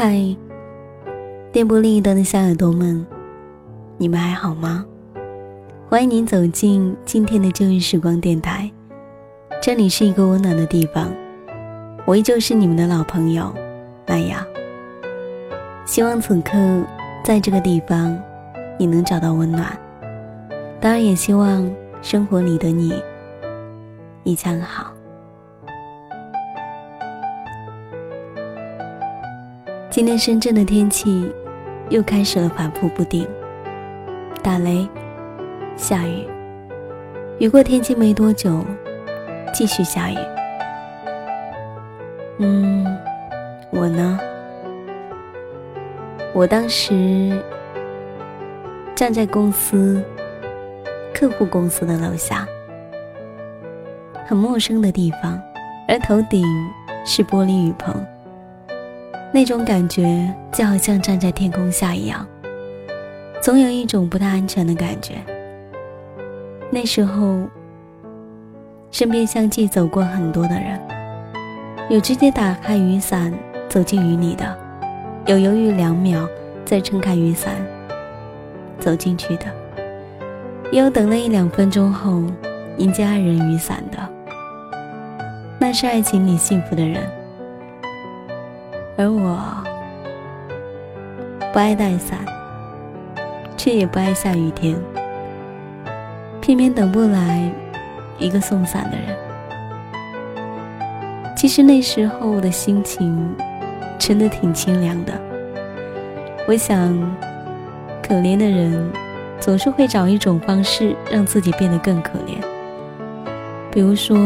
嗨，电波另一端的小耳朵们，你们还好吗？欢迎您走进今天的旧日时光电台，这里是一个温暖的地方，我依旧是你们的老朋友麦雅。希望此刻在这个地方你能找到温暖，当然也希望生活里的你一切好。今天深圳的天气又开始了反复不定，打雷下雨，雨过天晴没多久继续下雨。我呢，我当时站在客户公司的楼下，很陌生的地方，而头顶是玻璃雨棚，那种感觉就好像站在天空下一样，总有一种不太安全的感觉。那时候身边相继走过很多的人，有直接打开雨伞走进雨里的，有犹豫2秒再撑开雨伞走进去的，也有等了1-2分钟后迎接爱人雨伞的。那是爱情里幸福的人，而我不爱带伞，却也不爱下雨天，偏偏等不来一个送伞的人。其实那时候我的心情真的挺清凉的，我想可怜的人总是会找一种方式让自己变得更可怜，比如说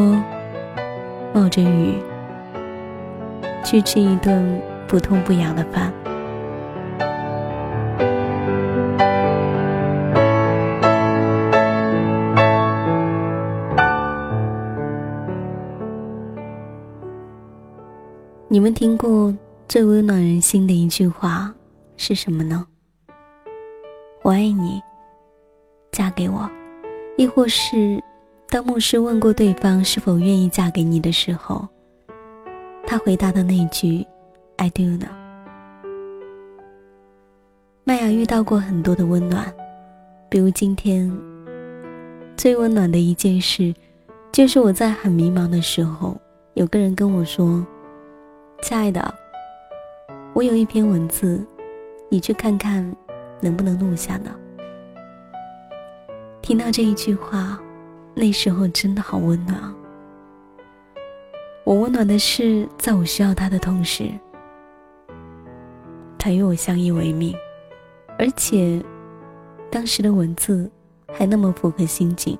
冒着雨去吃一顿不痛不痒的饭。你们听过最温暖人心的一句话是什么呢？我爱你，嫁给我。亦或是当牧师问过对方是否愿意嫁给你的时候，他回答的那句 I do 呢？麦雅遇到过很多的温暖，比如今天最温暖的一件事，就是我在很迷茫的时候，有个人跟我说，亲爱的，我有一篇文字，你去看看能不能录下呢？听到这一句话，那时候真的好温暖。我温暖的是，在我需要他的同时，他与我相依为命，而且当时的文字还那么符合心境。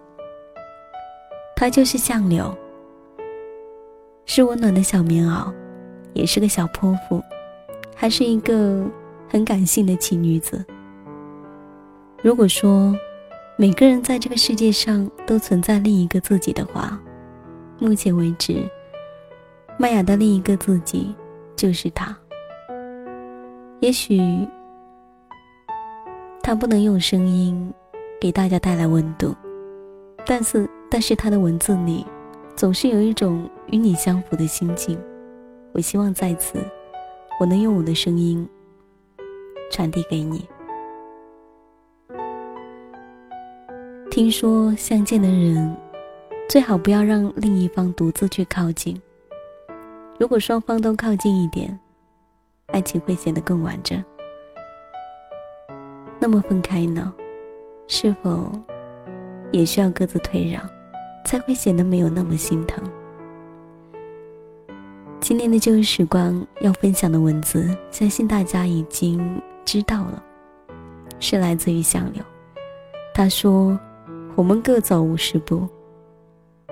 他就是相柳，是温暖的小棉袄，也是个小泼妇，还是一个很感性的奇女子。如果说每个人在这个世界上都存在另一个自己的话，目前为止麦雅的另一个自己就是她。也许她不能用声音给大家带来温度，但是她的文字里总是有一种与你相符的心境。我希望在此我能用我的声音传递给你。听说相见的人最好不要让另一方独自去靠近，如果双方都靠近一点，爱情会显得更完整。那么分开呢，是否也需要各自退让，才会显得没有那么心疼。今天的旧日时光要分享的文字，相信大家已经知道了，是来自于相柳。他说，我们各走50步，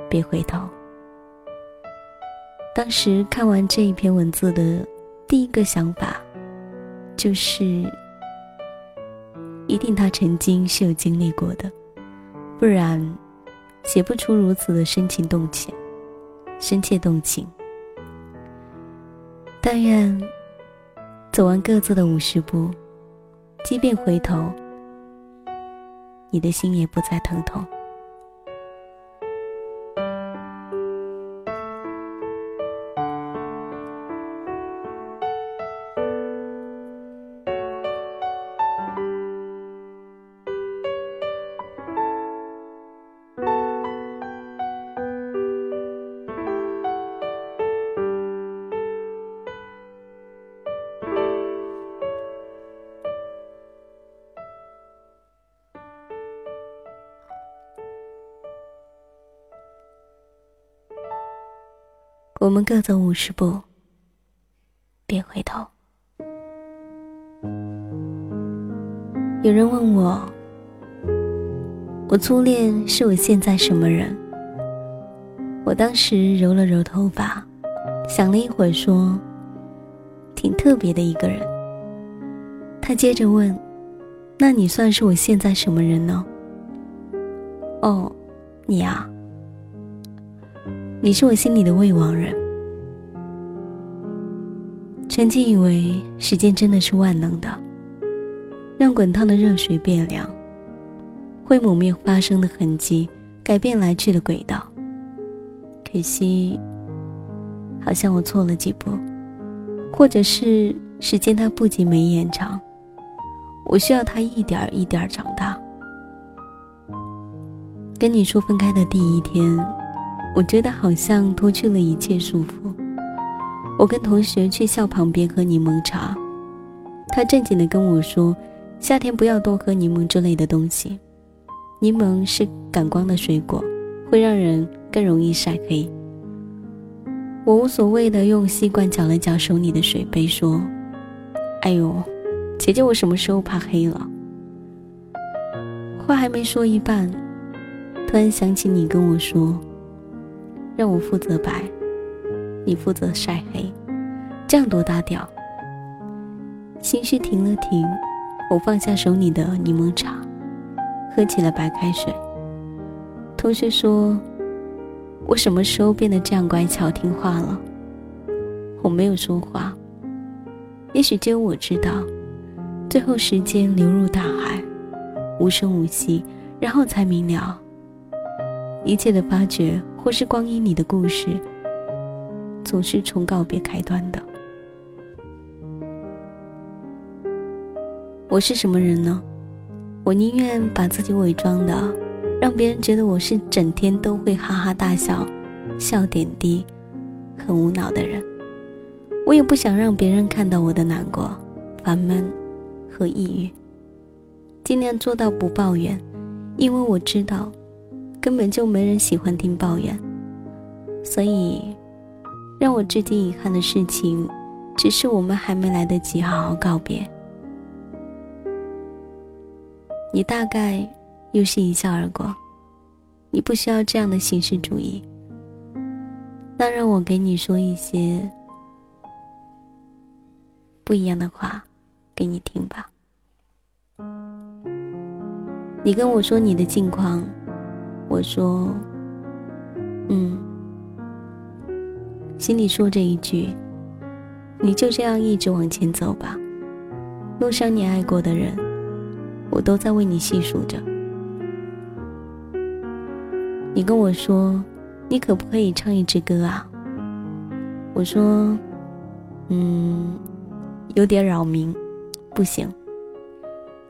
别回头。当时看完这一篇文字的第一个想法就是一定他曾经是有经历过的，不然写不出如此的深切动情。但愿走完各自的50步，即便回头，你的心也不再疼痛。我们各走50步，别回头。有人问我，我初恋是我现在什么人？我当时揉了揉头发，想了一会儿说，挺特别的一个人。他接着问，那你算是我现在什么人呢？哦，你啊，你是我心里的未亡人。曾经以为时间真的是万能的，让滚烫的热水变凉，会抹灭发生的痕迹，改变来去的轨道。可惜好像我错了几步，或者是时间它不仅没延长，我需要它一点一点长大。跟你说分开的第一天，我觉得好像脱去了一切束缚。我跟同学去校旁边喝柠檬茶，他正经地跟我说，夏天不要多喝柠檬之类的东西，柠檬是感光的水果，会让人更容易晒黑。我无所谓地用吸管搅了搅手里的水杯，说，哎呦，姐姐，我什么时候怕黑了？话还没说一半，突然想起你跟我说，让我负责白，你负责晒黑，这样多搭调。心绪停了停，我放下手里的柠檬茶，喝起了白开水。同学说，我什么时候变得这样乖巧听话了？我没有说话，也许只有我知道。最后时间流入大海，无声无息，然后才明了一切的发觉，或是光阴里的故事，总是从告别开端的。我是什么人呢？我宁愿把自己伪装的，让别人觉得我是整天都会哈哈大笑，笑点低，很无脑的人。我也不想让别人看到我的难过、烦闷和抑郁，尽量做到不抱怨，因为我知道根本就没人喜欢听抱怨。所以让我至今遗憾的事情，只是我们还没来得及好好告别。你大概又是一笑而过，你不需要这样的形式主义。那让我给你说一些不一样的话给你听吧。你跟我说你的近况，我说心里说着一句，你就这样一直往前走吧，路上你爱过的人，我都在为你细数着。你跟我说，你可不可以唱一支歌啊？我说，有点扰民，不行。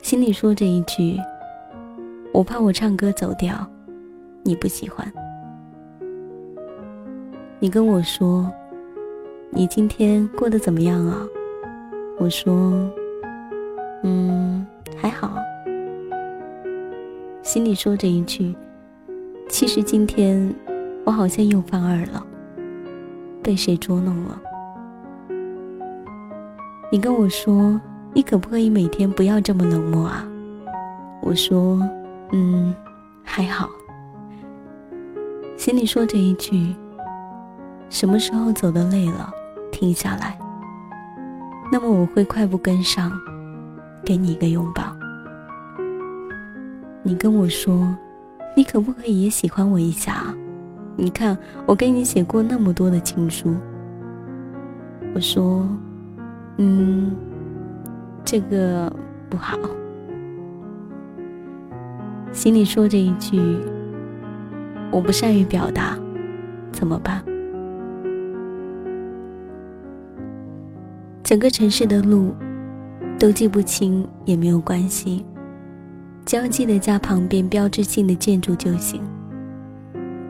心里说着一句，我怕我唱歌走调，你不喜欢。你跟我说，你今天过得怎么样啊？我说，还好。心里说着一句，其实今天我好像又犯二了，被谁捉弄了。你跟我说，你可不可以每天不要这么冷漠啊？我说，还好。心里说着一句，什么时候走得累了，停下来，那么我会快步跟上，给你一个拥抱。你跟我说，你可不可以也喜欢我一下啊？你看，我给你写过那么多的情书。我说，这个不好。心里说着一句，我不善于表达，怎么办？整个城市的路都记不清也没有关系，只要记得家旁边标志性的建筑就行。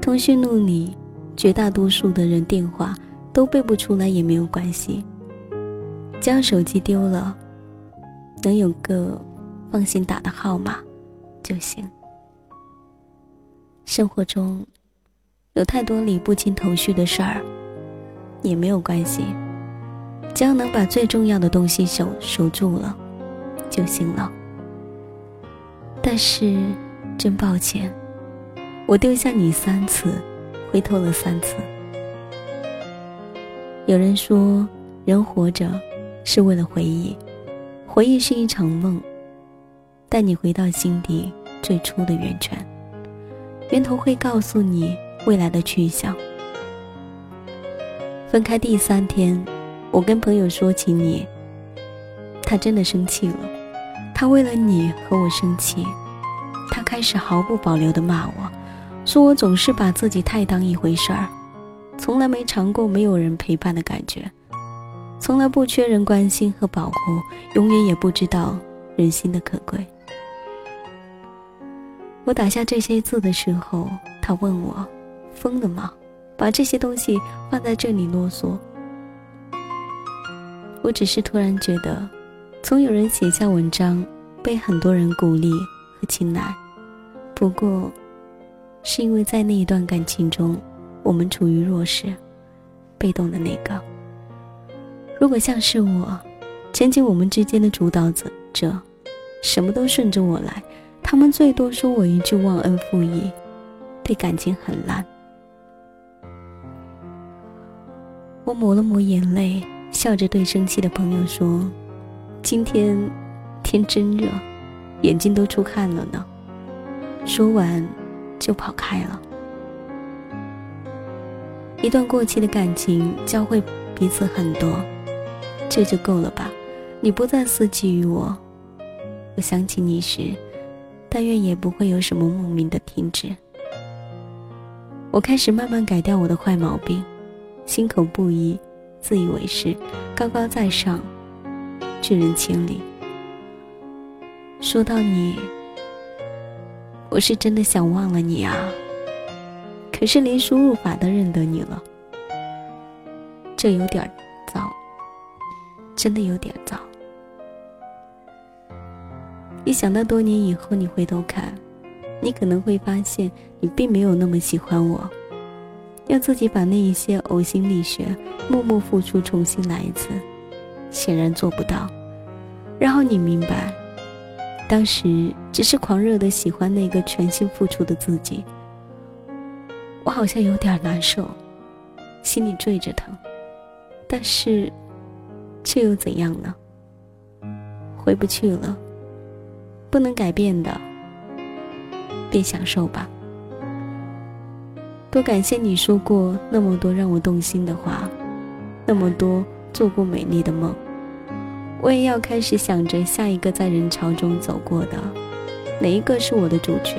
通讯录里绝大多数的人电话都背不出来也没有关系，只要手机丢了，能有个放心打的号码就行。生活中有太多理不清头绪的事儿，也没有关系，只要能把最重要的东西守住了就行了。但是真抱歉，我丢下你3次，回头了3次。有人说人活着是为了回忆，回忆是一场梦，带你回到心底最初的源泉，源头会告诉你未来的去向。分开第3天，我跟朋友说起你，他真的生气了，他为了你和我生气，他开始毫不保留地骂我，说我总是把自己太当一回事儿，从来没尝过没有人陪伴的感觉，从来不缺人关心和保护，永远也不知道人心的可贵。我打下这些字的时候，他问我疯了吗，把这些东西放在这里啰嗦。我只是突然觉得，总有人写下文章被很多人鼓励和青睐，不过是因为在那一段感情中我们处于弱势被动的那个。如果像是我，前景我们之间的主导者什么都顺着我来，他们最多说我一句忘恩负义，对感情很烂。我抹了抹眼泪，笑着对生气的朋友说，今天天真热，眼睛都出汗了呢。说完就跑开了。一段过期的感情教会彼此很多，这就够了吧。你不再刺激于我，我想起你时，但愿也不会有什么莫名的停止。我开始慢慢改掉我的坏毛病，心口不一，自以为是，高高在上，拒人千里。说到你，我是真的想忘了你啊，可是连输入法都认得你了，这有点糟，真的有点糟。一想到多年以后你回头看，你可能会发现你并没有那么喜欢我，要自己把那一些呕心沥血默默付出重新来一次，显然做不到。然后你明白，当时只是狂热地喜欢那个全心付出的自己。我好像有点难受，心里坠着疼，但是这又怎样呢？回不去了，不能改变的，便享受吧。多感谢你说过那么多让我动心的话，那么多做过美丽的梦。我也要开始想着下一个在人潮中走过的，哪一个是我的主角。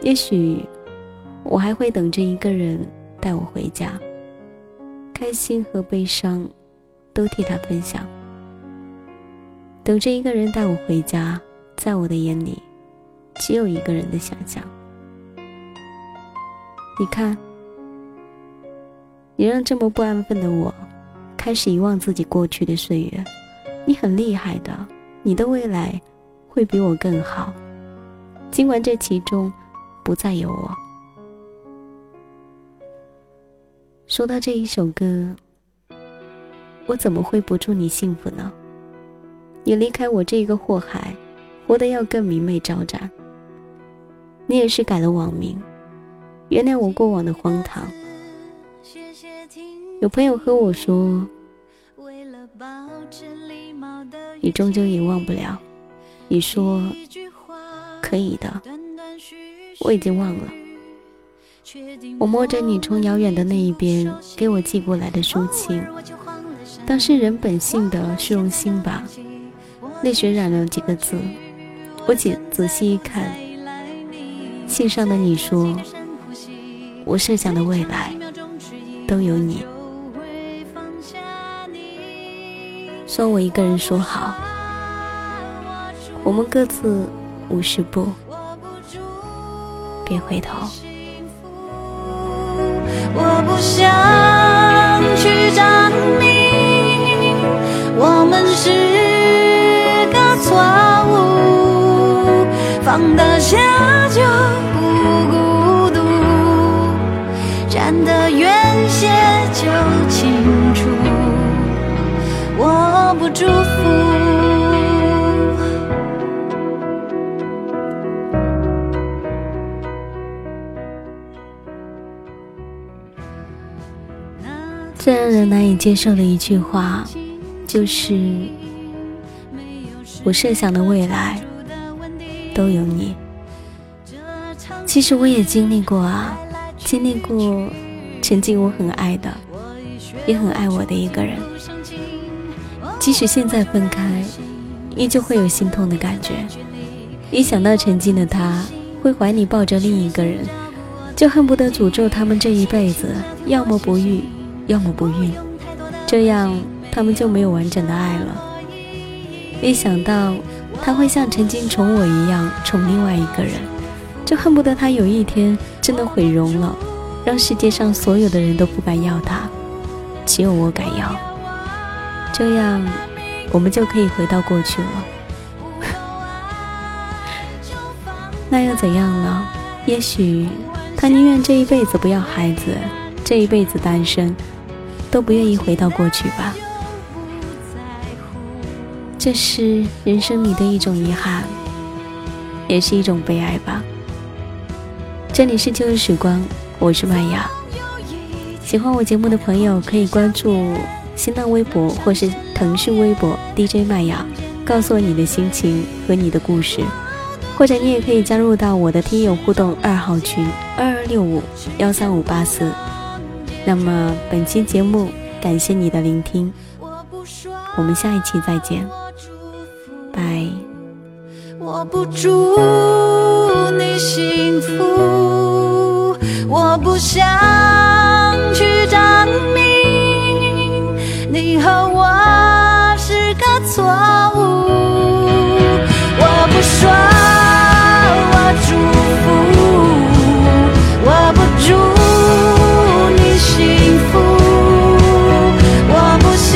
也许我还会等着一个人带我回家，开心和悲伤都替他分享，等着一个人带我回家。在我的眼里，只有一个人的想象。你看，你让这么不安分的我开始遗忘自己过去的岁月。你很厉害的，你的未来会比我更好，尽管这其中不再有我。说到这一首歌，我怎么会不祝你幸福呢？你离开我这个祸害，活得要更明媚招展。你也是改了网名，原谅我过往的荒唐。有朋友和我说，你终究也忘不了。你说可以的，我已经忘了。我摸着你从遥远的那一边给我寄过来的书信，当是人本性的虚荣心吧，泪水染了几个字。我仔细一看，信上的你说，我设想的未来都有你。算我一个人说好，我们各自50步，别回头。我不想去找你，我们是个错误，放得下就不孤独，站得远些就轻。最让人难以接受的一句话就是我设想的未来都有你。其实我也经历过啊，经历过曾经我很爱的也很爱我的一个人，即使现在分开依旧会有心痛的感觉，一想到曾经的他会怀里抱着另一个人，就恨不得诅咒他们这一辈子要么不遇要么不孕，这样他们就没有完整的爱了。一想到他会像曾经宠我一样宠另外一个人，就恨不得他有一天真的毁容了，让世界上所有的人都不敢要他，只有我敢要，这样我们就可以回到过去了。那又怎样呢？也许他宁愿这一辈子不要孩子，这一辈子单身，都不愿意回到过去吧。这是人生里的一种遗憾，也是一种悲哀吧。这里是旧日时光，我是麦雅。喜欢我节目的朋友可以关注新浪微博或是腾讯微博 DJ 麦雅，告诉我你的心情和你的故事，或者你也可以加入到我的听友互动2号群2265-13584。那么本期节目感谢你的聆听，我们下一期再见，拜。我不祝你幸福，我不想去证明你和我是个错误，我不说我祝福，我不祝你幸福，我不想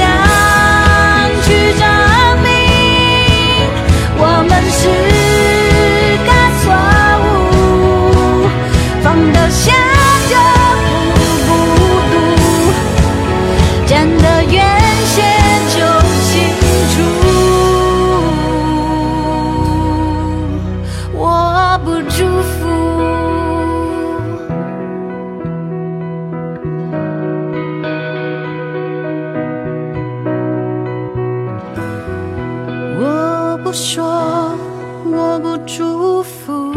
说我不祝福。